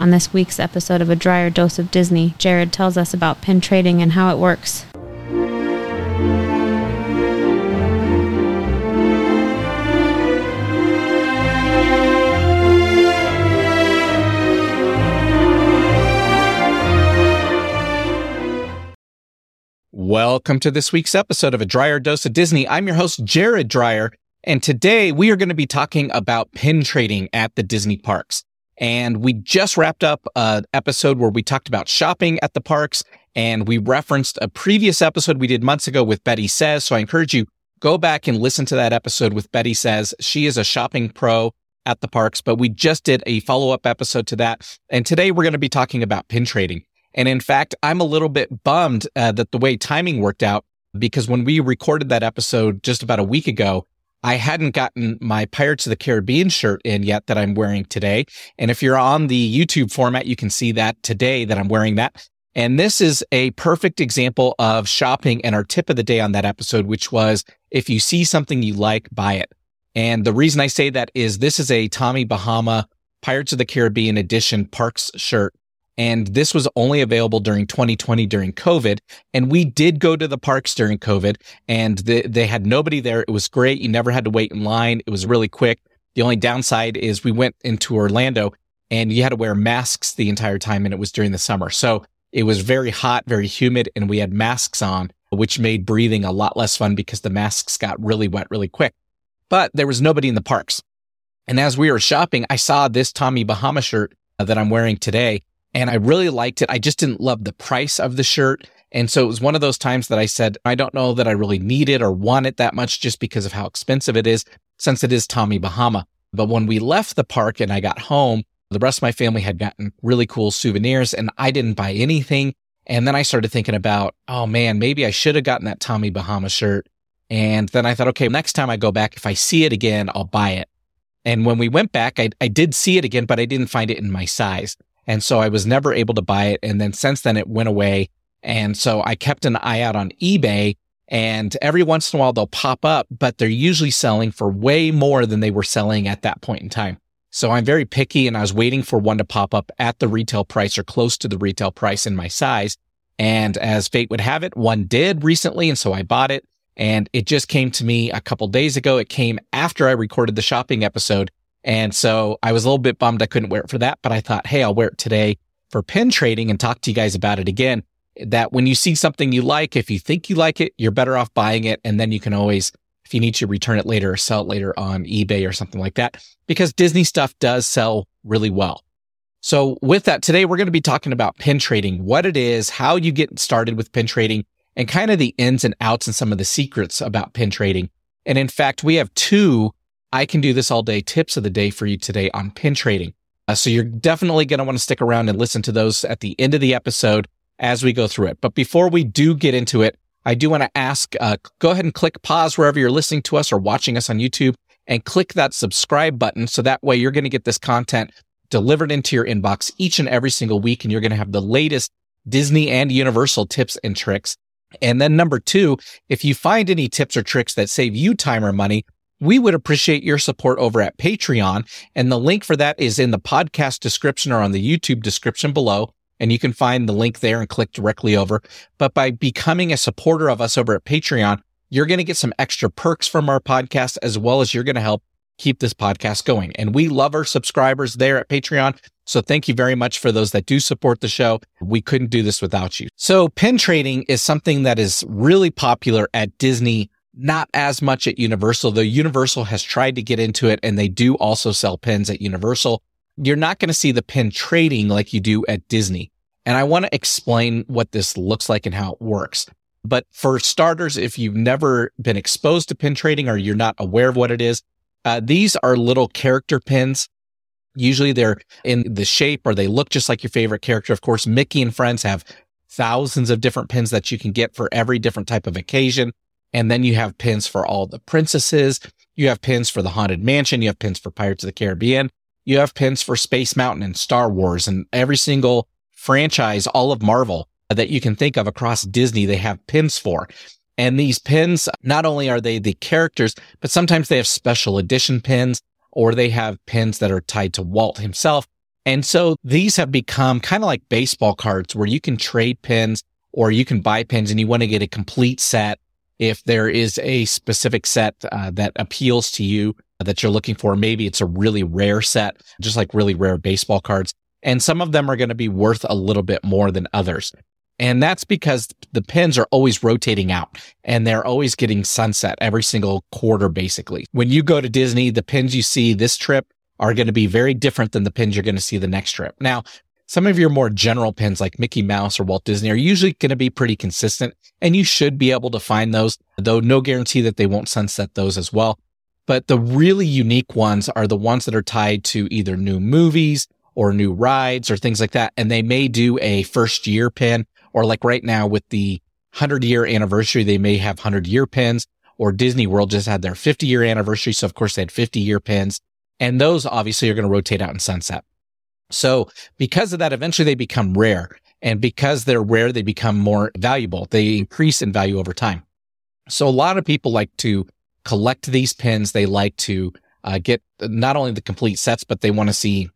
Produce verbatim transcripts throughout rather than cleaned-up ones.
On this week's episode of A Dryer Dose of Disney, Jared tells us about pin trading and how it works. Welcome to this week's episode of A Dryer Dose of Disney. I'm your host, Jared Dryer, and today we are going to be talking about pin trading at the Disney parks. And we just wrapped up an episode where we talked about shopping at the parks, and we referenced a previous episode we did months ago with Betty Says. So I encourage you, go back and listen to that episode with Betty Says. She is a shopping pro at the parks, but we just did a follow-up episode to that. And today we're going to be talking about pin trading. And in fact, I'm a little bit bummed uh, that the way timing worked out, because when we recorded that episode just about a week ago, I hadn't gotten my Pirates of the Caribbean shirt in yet that I'm wearing today. And if you're on the YouTube format, you can see that today that I'm wearing that. And this is a perfect example of shopping, and our tip of the day on that episode, which was, if you see something you like, buy it. And the reason I say that is this is a Tommy Bahama Pirates of the Caribbean edition Parks shirt. And this was only available during twenty twenty during COVID. And we did go to the parks during COVID, and the, they had nobody there. It was great. You never had to wait in line. It was really quick. The only downside is we went into Orlando and you had to wear masks the entire time, and it was during the summer. So it was very hot, very humid, and we had masks on, which made breathing a lot less fun because the masks got really wet really quick. But there was nobody in the parks. And as we were shopping, I saw this Tommy Bahama shirt that I'm wearing today. And I really liked it. I just didn't love the price of the shirt. And so it was one of those times that I said, I don't know that I really need it or want it that much just because of how expensive it is, since it is Tommy Bahama. But when we left the park and I got home, the rest of my family had gotten really cool souvenirs and I didn't buy anything. And then I started thinking about, oh man, maybe I should have gotten that Tommy Bahama shirt. And then I thought, okay, next time I go back, if I see it again, I'll buy it. And when we went back, I, I did see it again, but I didn't find it in my size. And so I was never able to buy it. And then since then it went away. And so I kept an eye out on eBay, and every once in a while they'll pop up, but they're usually selling for way more than they were selling at that point in time. So I'm very picky, and I was waiting for one to pop up at the retail price or close to the retail price in my size. And as fate would have it, one did recently. And so I bought it, and it just came to me a couple days ago. It came after I recorded the shopping episode. And so I was a little bit bummed I couldn't wear it for that, but I thought, hey, I'll wear it today for pin trading and talk to you guys about it again, that when you see something you like, if you think you like it, you're better off buying it. And then you can always, if you need to, return it later or sell it later on eBay or something like that, because Disney stuff does sell really well. So with that, today we're going to be talking about pin trading, what it is, how you get started with pin trading, and kind of the ins and outs and some of the secrets about pin trading. And in fact, we have two I Can Do This All Day tips of the day for you today on pin trading. Uh, so you're definitely going to want to stick around and listen to those at the end of the episode as we go through it. But before we do get into it, I do want to ask, uh, go ahead and click pause wherever you're listening to us or watching us on YouTube, and click that subscribe button. So that way you're going to get this content delivered into your inbox each and every single week. And you're going to have the latest Disney and Universal tips and tricks. And then number two, if you find any tips or tricks that save you time or money, we would appreciate your support over at Patreon, and the link for that is in the podcast description or on the YouTube description below, and you can find the link there and click directly over. But by becoming a supporter of us over at Patreon, you're going to get some extra perks from our podcast, as well as you're going to help keep this podcast going. And we love our subscribers there at Patreon, so thank you very much for those that do support the show. We couldn't do this without you. So pin trading is something that is really popular at Disney, not as much at Universal, though Universal has tried to get into it, and they do also sell pins at Universal. You're not going to see the pin trading like you do at Disney. And I want to explain what this looks like and how it works. But for starters, if you've never been exposed to pin trading or you're not aware of what it is, uh, these are little character pins. Usually they're in the shape or they look just like your favorite character. Of course, Mickey and Friends have thousands of different pins that you can get for every different type of occasion. And then you have pins for all the princesses. You have pins for the Haunted Mansion. You have pins for Pirates of the Caribbean. You have pins for Space Mountain and Star Wars and every single franchise, all of Marvel that you can think of across Disney, they have pins for. And these pins, not only are they the characters, but sometimes they have special edition pins, or they have pins that are tied to Walt himself. And so these have become kind of like baseball cards where you can trade pins or you can buy pins, and you want to get a complete set if there is a specific set uh, that appeals to you uh, that you're looking for. Maybe it's a really rare set, just like really rare baseball cards. And some of them are going to be worth a little bit more than others. And that's because the pins are always rotating out and they're always getting sunset every single quarter, basically. When you go to Disney, the pins you see this trip are going to be very different than the pins you're going to see the next trip. Now, some of your more general pins like Mickey Mouse or Walt Disney are usually going to be pretty consistent, and you should be able to find those, though no guarantee that they won't sunset those as well. But the really unique ones are the ones that are tied to either new movies or new rides or things like that. And they may do a first year pin. Or like right now with the hundred-year anniversary, they may have hundred-year pins, or Disney World just had their fifty-year anniversary, so of course they had fifty-year pins, and those obviously are going to rotate out in sunset. So because of that, eventually they become rare, and because they're rare, they become more valuable. They increase in value over time. So a lot of people like to collect these pins. They like to uh, get not only the complete sets, but they want to see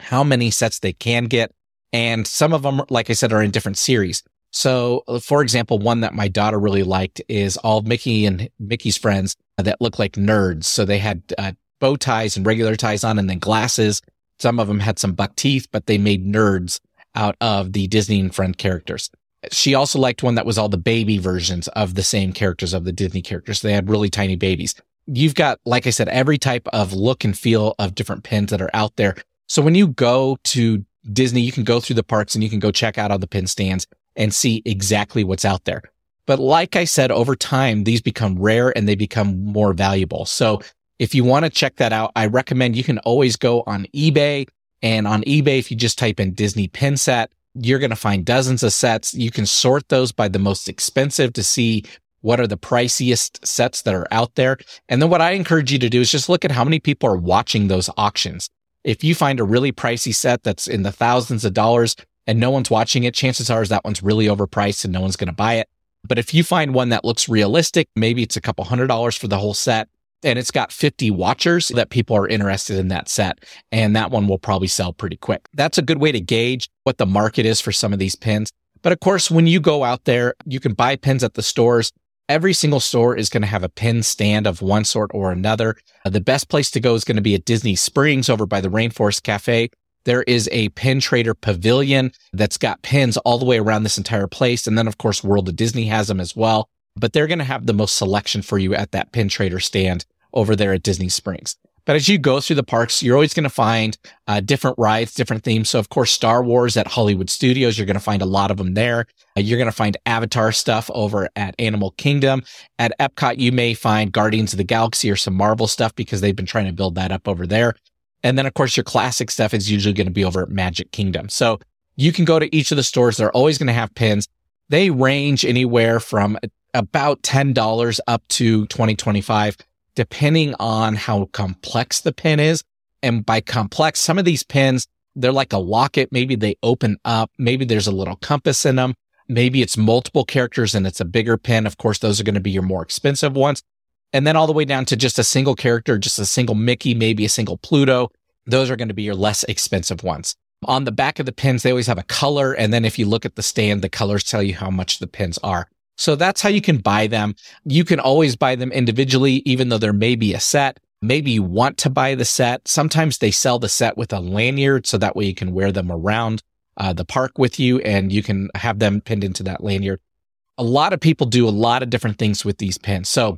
how many sets they can get. And some of them, like I said, are in different series. So, for example, one that my daughter really liked is all Mickey and Mickey's friends that look like nerds. So they had uh, bow ties and regular ties on, and then glasses. Some of them had some buck teeth, but they made nerds out of the Disney and Friend characters. She also liked one that was all the baby versions of the same characters, of the Disney characters. So they had really tiny babies. You've got, like I said, every type of look and feel of different pins that are out there. So when you go to Disney, you can go through the parks and you can go check out all the pin stands and see exactly what's out there. But like I said, over time, these become rare and they become more valuable. So if you want to check that out, I recommend you can always go on eBay. And on eBay, if you just type in Disney pin set, you're going to find dozens of sets. You can sort those by the most expensive to see what are the priciest sets that are out there. And then what I encourage you to do is just look at how many people are watching those auctions. If you find a really pricey set that's in the thousands of dollars and no one's watching it, chances are that one's really overpriced and no one's going to buy it. But if you find one that looks realistic, maybe it's a couple hundred dollars for the whole set, and it's got fifty watchers, that people are interested in that set, and that one will probably sell pretty quick. That's a good way to gauge what the market is for some of these pins. But of course, when you go out there, you can buy pins at the stores. Every single store is going to have a pin stand of one sort or another. Uh, the best place to go is going to be at Disney Springs over by the Rainforest Cafe. There is a pin trader pavilion that's got pins all the way around this entire place. And then, of course, World of Disney has them as well. But they're going to have the most selection for you at that pin trader stand over there at Disney Springs. But as you go through the parks, you're always going to find uh, different rides, different themes. So, of course, Star Wars at Hollywood Studios, you're going to find a lot of them there. Uh, you're going to find Avatar stuff over at Animal Kingdom. At Epcot, you may find Guardians of the Galaxy or some Marvel stuff because they've been trying to build that up over there. And then, of course, your classic stuff is usually going to be over at Magic Kingdom. So you can go to each of the stores. They're always going to have pins. They range anywhere from about ten dollars up to twenty dollars, twenty-five dollars. Depending on how complex the pin is. And by complex, some of these pins, they're like a locket. Maybe they open up. Maybe there's a little compass in them. Maybe it's multiple characters and it's a bigger pin. Of course, those are going to be your more expensive ones. And then all the way down to just a single character, just a single Mickey, maybe a single Pluto. Those are going to be your less expensive ones. On the back of the pins, they always have a color. And then if you look at the stand, the colors tell you how much the pins are. So that's how you can buy them. You can always buy them individually, even though there may be a set. Maybe you want to buy the set. Sometimes they sell the set with a lanyard, so that way you can wear them around uh, the park with you, and you can have them pinned into that lanyard. A lot of people do a lot of different things with these pins. So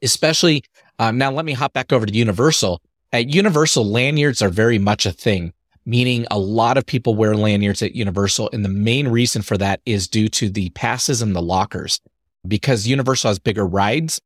especially, um, now let me hop back over to Universal. At Universal, lanyards are very much a thing, meaning a lot of people wear lanyards at Universal. And the main reason for that is due to the passes and the lockers. Because Universal has bigger rides,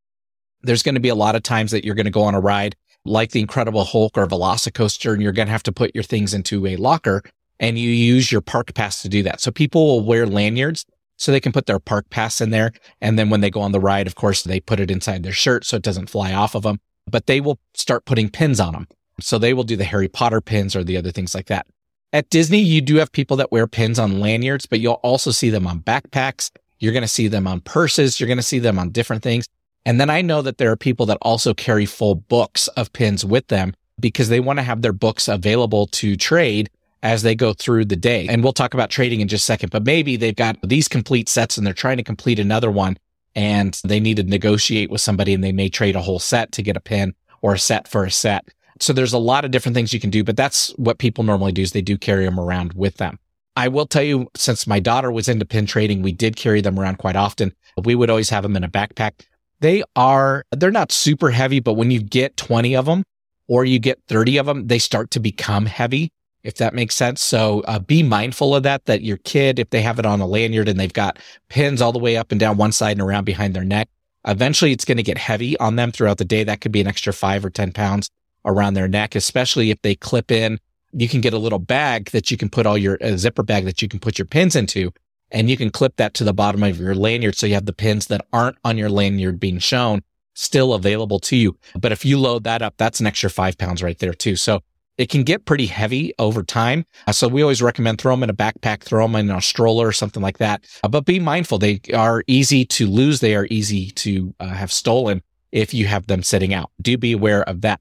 there's going to be a lot of times that you're going to go on a ride like the Incredible Hulk or Velocicoaster, and you're going to have to put your things into a locker, and you use your park pass to do that. So people will wear lanyards so they can put their park pass in there. And then when they go on the ride, of course, they put it inside their shirt so it doesn't fly off of them, but they will start putting pins on them. So they will do the Harry Potter pins or the other things like that. At Disney, you do have people that wear pins on lanyards, but you'll also see them on backpacks. You're going to see them on purses. You're going to see them on different things. And then I know that there are people that also carry full books of pins with them because they want to have their books available to trade as they go through the day. And we'll talk about trading in just a second, but maybe they've got these complete sets and they're trying to complete another one and they need to negotiate with somebody and they may trade a whole set to get a pin or a set for a set. So there's a lot of different things you can do, but that's what people normally do is they do carry them around with them. I will tell you, since my daughter was into pin trading, we did carry them around quite often. We would always have them in a backpack. They are, they're not super heavy, but when you get twenty of them or you get thirty of them, they start to become heavy, if that makes sense. So uh, be mindful of that, that your kid, if they have it on a lanyard and they've got pins all the way up and down one side and around behind their neck, eventually it's going to get heavy on them throughout the day. That could be an extra five or ten pounds around their neck, especially if they clip in. You can get a little bag that you can put all your, a zipper bag that you can put your pins into, and you can clip that to the bottom of your lanyard. So you have the pins that aren't on your lanyard being shown still available to you. But if you load that up, that's an extra five pounds right there too. So it can get pretty heavy over time. So we always recommend throw them in a backpack, throw them in a stroller or something like that. But be mindful. They are easy to lose. They are easy to uh, have stolen if you have them sitting out. Do be aware of that.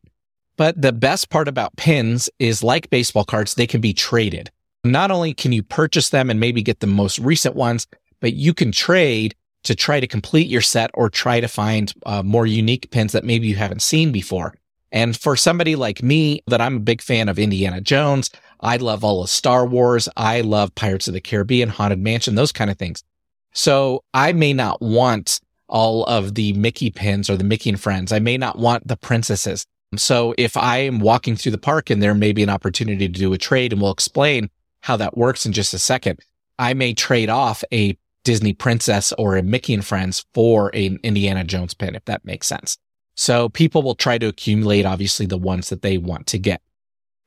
But the best part about pins is, like baseball cards, they can be traded. Not only can you purchase them and maybe get the most recent ones, but you can trade to try to complete your set or try to find uh, more unique pins that maybe you haven't seen before. And for somebody like me, that I'm a big fan of Indiana Jones, I love all of Star Wars, I love Pirates of the Caribbean, Haunted Mansion, those kind of things. So I may not want all of the Mickey pins or the Mickey and Friends. I may not want the princesses. So if I am walking through the park and there may be an opportunity to do a trade, and we'll explain how that works in just a second, I may trade off a Disney princess or a Mickey and Friends for an Indiana Jones pin, if that makes sense. So people will try to accumulate, obviously, the ones that they want to get.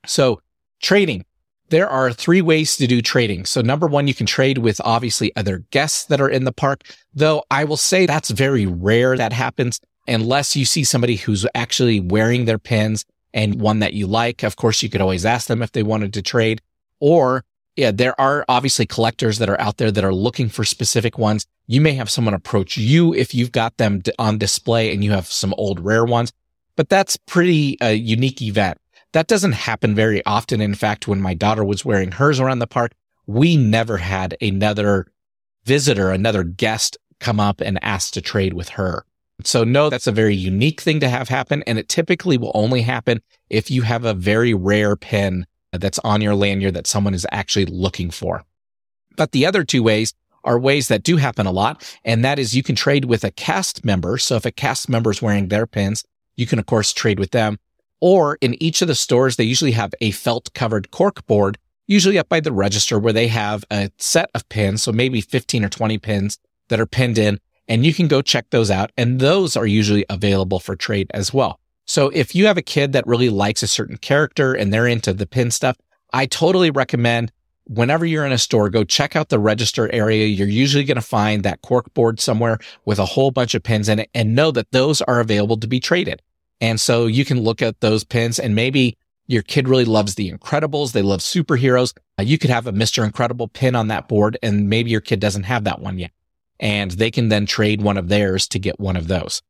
So trading, there are three ways to do trading. So number one, you can trade with obviously other guests that are in the park, though I will say that's very rare that happens. Unless you see somebody who's actually wearing their pins and one that you like. Of course, you could always ask them if they wanted to trade. Or yeah, there are obviously collectors that are out there that are looking for specific ones. You may have someone approach you if you've got them on display and you have some old rare ones, but that's pretty a uh, unique event. That doesn't happen very often. In fact, when my daughter was wearing hers around the park, we never had another visitor, another guest come up and ask to trade with her. So no, that's a very unique thing to have happen. And it typically will only happen if you have a very rare pin that's on your lanyard that someone is actually looking for. But the other two ways are ways that do happen a lot. And that is you can trade with a cast member. So if a cast member is wearing their pins, you can, of course, trade with them. Or in each of the stores, they usually have a felt covered cork board, usually up by the register, where they have a set of pins. So maybe fifteen or twenty pins that are pinned in. And you can go check those out. And those are usually available for trade as well. So if you have a kid that really likes a certain character and they're into the pin stuff, I totally recommend whenever you're in a store, go check out the register area. You're usually going to find that cork board somewhere with a whole bunch of pins in it, and know that those are available to be traded. And so you can look at those pins, and maybe your kid really loves the Incredibles. They love superheroes. Uh, you could have a Mister Incredible pin on that board, and maybe your kid doesn't have that one yet. And they can then trade one of theirs to get one of those.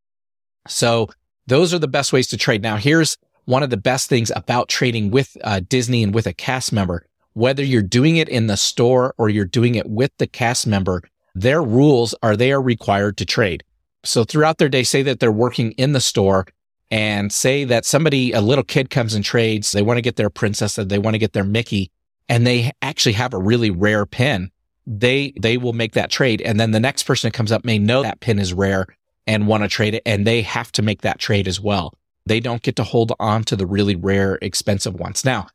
So those are the best ways to trade. Now, here's one of the best things about trading with uh, Disney and with a cast member. Whether you're doing it in the store or you're doing it with the cast member, their rules are they are required to trade. So throughout their day, say that they're working in the store, and say that somebody, a little kid, comes and trades. They want to get their princess, they want to get their Mickey, and they actually have a really rare pin. They they will make that trade. And then the next person that comes up may know that pin is rare and want to trade it, and they have to make that trade as well. They don't get to hold on to the really rare, expensive ones. Now,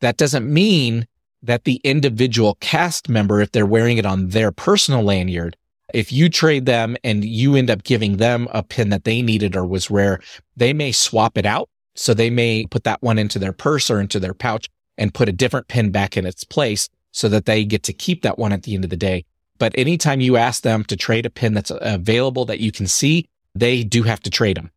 that doesn't mean that the individual cast member, if they're wearing it on their personal lanyard, if you trade them and you end up giving them a pin that they needed or was rare, they may swap it out. So they may put that one into their purse or into their pouch and put a different pin back in its place, so that they get to keep that one at the end of the day. But anytime you ask them to trade a pin that's available that you can see, they do have to trade them.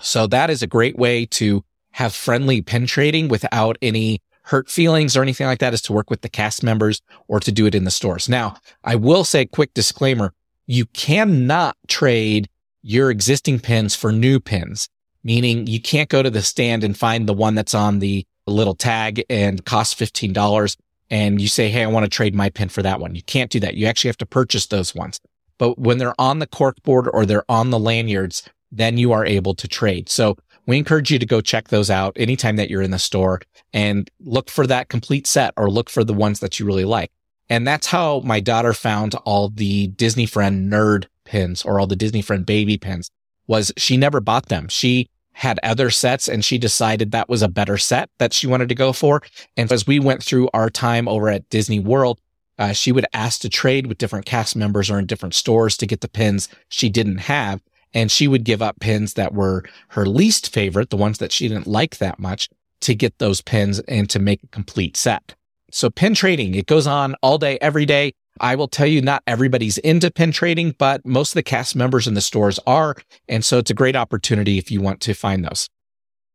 So that is a great way to have friendly pin trading without any hurt feelings or anything like that, is to work with the cast members or to do it in the stores. Now, I will say, quick disclaimer, you cannot trade your existing pins for new pins, meaning you can't go to the stand and find the one that's on the little tag and cost fifteen dollars. and you say, hey, I want to trade my pin for that one. You can't do that. You actually have to purchase those ones. But when they're on the corkboard or they're on the lanyards, then you are able to trade. So we encourage you to go check those out anytime that you're in the store and look for that complete set or look for the ones that you really like. And that's how my daughter found all the Disney Friend nerd pins or all the Disney Friend baby pins, was she never bought them. She had other sets and she decided that was a better set that she wanted to go for. And as we went through our time over at Disney World, uh, she would ask to trade with different cast members or in different stores to get the pins she didn't have. And she would give up pins that were her least favorite, the ones that she didn't like that much, to get those pins and to make a complete set. So pin trading, it goes on all day, every day. I will tell you, not everybody's into pin trading, but most of the cast members in the stores are. And so it's a great opportunity if you want to find those.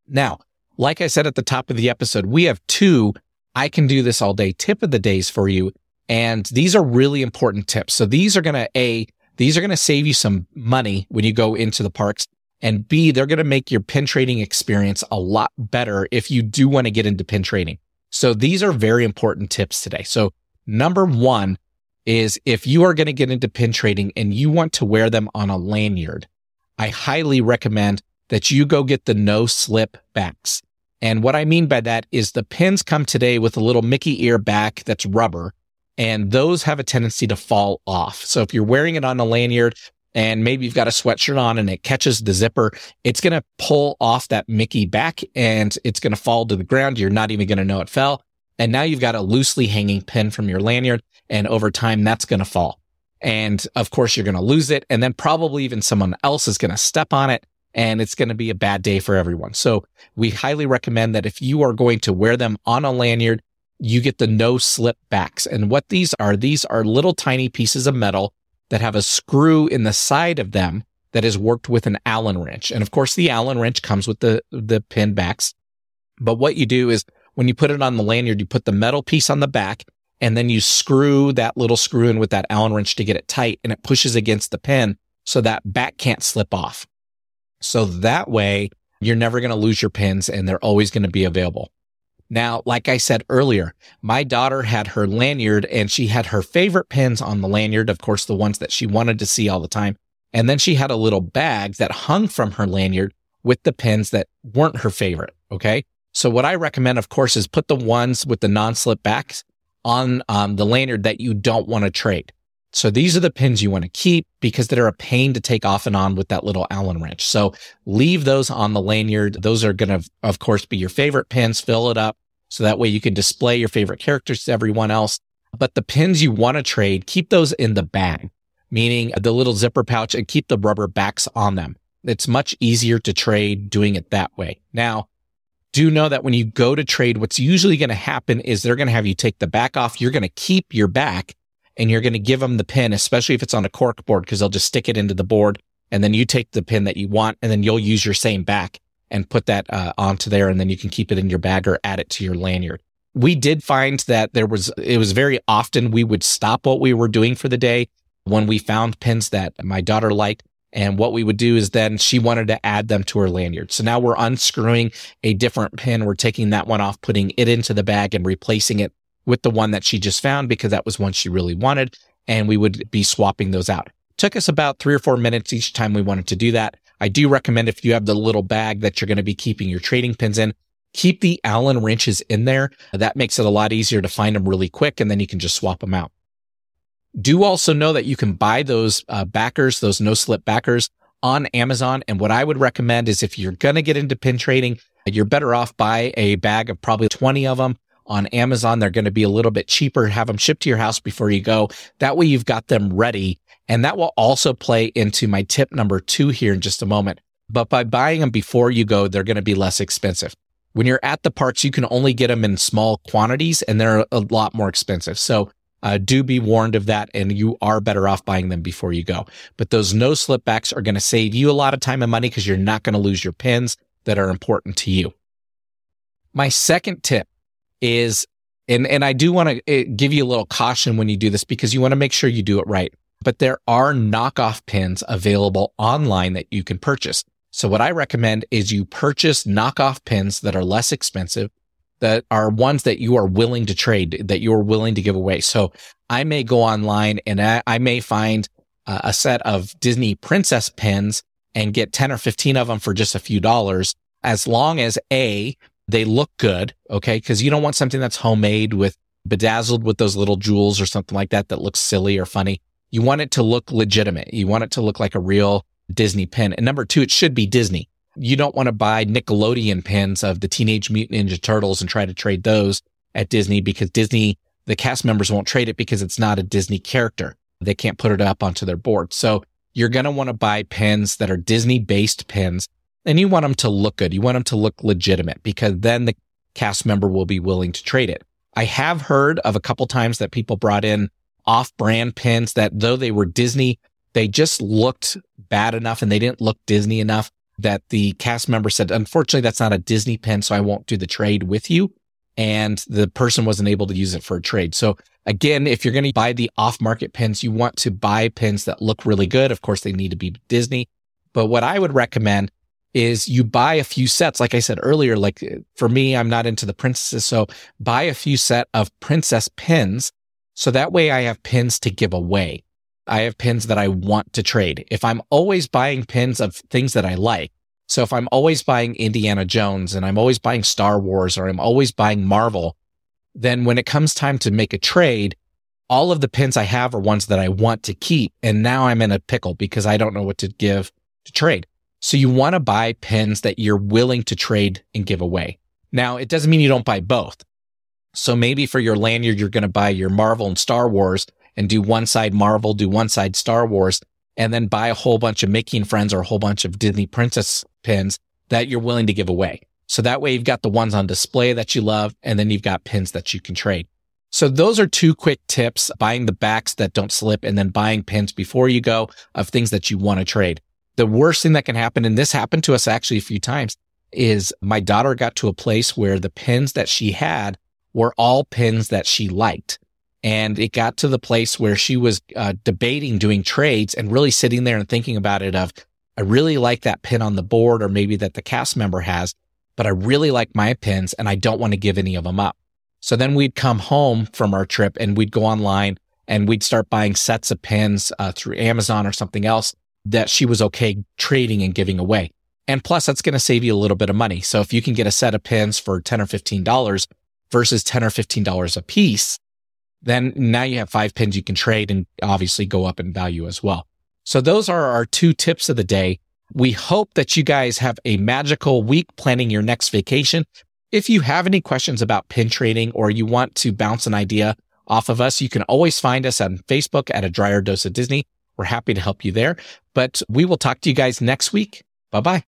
Now, like I said at the top of the episode, we have two I Can Do This All Day tip of the days for you. And these are really important tips. So these are going to, A, these are going to save you some money when you go into the parks. And B, they're going to make your pin trading experience a lot better if you do want to get into pin trading. So these are very important tips today. So number one, is if you are going to get into pin trading and you want to wear them on a lanyard, I highly recommend that you go get the no slip backs. And what I mean by that is the pins come today with a little Mickey ear back that's rubber, and those have a tendency to fall off. So if you're wearing it on a lanyard and maybe you've got a sweatshirt on and it catches the zipper, it's going to pull off that Mickey back and it's going to fall to the ground. You're not even going to know it fell. And now you've got a loosely hanging pin from your lanyard. And over time, that's going to fall. And of course, you're going to lose it. And then probably even someone else is going to step on it. And it's going to be a bad day for everyone. So we highly recommend that if you are going to wear them on a lanyard, you get the no slip backs. And what these are, these are little tiny pieces of metal that have a screw in the side of them that is worked with an Allen wrench. And of course, the Allen wrench comes with the, the pin backs. But what you do is when you put it on the lanyard, you put the metal piece on the back. And then you screw that little screw in with that Allen wrench to get it tight, and it pushes against the pin so that back can't slip off. So that way, you're never going to lose your pins, and they're always going to be available. Now, like I said earlier, my daughter had her lanyard, and she had her favorite pins on the lanyard, of course, the ones that she wanted to see all the time. And then she had a little bag that hung from her lanyard with the pins that weren't her favorite, okay? So what I recommend, of course, is put the ones with the non-slip backs on um, the lanyard that you don't want to trade. So these are the pins you want to keep because they're a pain to take off and on with that little Allen wrench. So leave those on the lanyard. Those are going to, of course, be your favorite pins. Fill it up so that way you can display your favorite characters to everyone else. But the pins you want to trade, keep those in the bag, meaning the little zipper pouch, and keep the rubber backs on them. It's much easier to trade doing it that way. Now, do know that when you go to trade, what's usually going to happen is they're going to have you take the back off. You're going to keep your back and you're going to give them the pin, especially if it's on a cork board, because they'll just stick it into the board. And then you take the pin that you want and then you'll use your same back and put that uh, onto there. And then you can keep it in your bag or add it to your lanyard. We did find that there was, it was very often we would stop what we were doing for the day when we found pins that my daughter liked. And what we would do is then she wanted to add them to her lanyard. So now we're unscrewing a different pin. We're taking that one off, putting it into the bag and replacing it with the one that she just found because that was one she really wanted. And we would be swapping those out. Took us about three or four minutes each time we wanted to do that. I do recommend if you have the little bag that you're going to be keeping your trading pins in, keep the Allen wrenches in there. That makes it a lot easier to find them really quick. And then you can just swap them out. Do also know that you can buy those uh, backers, those no-slip backers on Amazon. And what I would recommend is if you're going to get into pin trading, you're better off buy a bag of probably twenty of them on Amazon. They're going to be a little bit cheaper. Have them shipped to your house before you go. That way you've got them ready. And that will also play into my tip number two here in just a moment. But by buying them before you go, they're going to be less expensive. When you're at the parks, you can only get them in small quantities and they're a lot more expensive. So Uh, do be warned of that, and you are better off buying them before you go. But those no slip backs are going to save you a lot of time and money because you're not going to lose your pins that are important to you. My second tip is, and, and I do want to give you a little caution when you do this because you want to make sure you do it right, but there are knockoff pins available online that you can purchase. So what I recommend is you purchase knockoff pins that are less expensive. that are ones that you are willing to trade, that you are willing to give away. So I may go online and I, I may find uh, a set of Disney princess pins and get ten or fifteen of them for just a few dollars, as long as A, they look good, okay? Because you don't want something that's homemade with bedazzled with those little jewels or something like that that looks silly or funny. You want it to look legitimate. You want it to look like a real Disney pin. And number two, it should be Disney. You don't want to buy Nickelodeon pins of the Teenage Mutant Ninja Turtles and try to trade those at Disney, because Disney, the cast members won't trade it because it's not a Disney character. They can't put it up onto their board. So you're going to want to buy pins that are Disney-based pins, and you want them to look good. You want them to look legitimate, because then the cast member will be willing to trade it. I have heard of a couple times that people brought in off-brand pins that, though they were Disney, they just looked bad enough and they didn't look Disney enough that the cast member said, unfortunately, that's not a Disney pin, so I won't do the trade with you. And the person wasn't able to use it for a trade. So again, if you're going to buy the off-market pins, you want to buy pins that look really good. Of course, they need to be Disney. But what I would recommend is you buy a few sets. Like I said earlier, like for me, I'm not into the princesses. So buy a few set of princess pins. So that way I have pins to give away. I have pins that I want to trade. If I'm always buying pins of things that I like, so if I'm always buying Indiana Jones and I'm always buying Star Wars or I'm always buying Marvel, then when it comes time to make a trade, all of the pins I have are ones that I want to keep. And now I'm in a pickle because I don't know what to give to trade. So you want to buy pins that you're willing to trade and give away. Now, it doesn't mean you don't buy both. So maybe for your lanyard, you're going to buy your Marvel and Star Wars, and do one side Marvel, do one side Star Wars, and then buy a whole bunch of Mickey and Friends or a whole bunch of Disney Princess pins that you're willing to give away. So that way you've got the ones on display that you love, and then you've got pins that you can trade. So those are two quick tips, buying the backs that don't slip and then buying pins before you go of things that you want to trade. The worst thing that can happen, and this happened to us actually a few times, is my daughter got to a place where the pins that she had were all pins that she liked. And it got to the place where she was uh, debating doing trades and really sitting there and thinking about it of, I really like that pin on the board, or maybe that the cast member has, but I really like my pins and I don't want to give any of them up. So then we'd come home from our trip and we'd go online and we'd start buying sets of pins uh, through Amazon or something else that she was okay trading and giving away. And plus, that's going to save you a little bit of money. So if you can get a set of pins for ten dollars or fifteen dollars versus ten dollars or fifteen dollars a piece, then now you have five pins you can trade and obviously go up in value as well. So those are our two tips of the day. We hope that you guys have a magical week planning your next vacation. If you have any questions about pin trading or you want to bounce an idea off of us, you can always find us on Facebook at A Dryer Dose of Disney. We're happy to help you there. But we will talk to you guys next week. Bye-bye.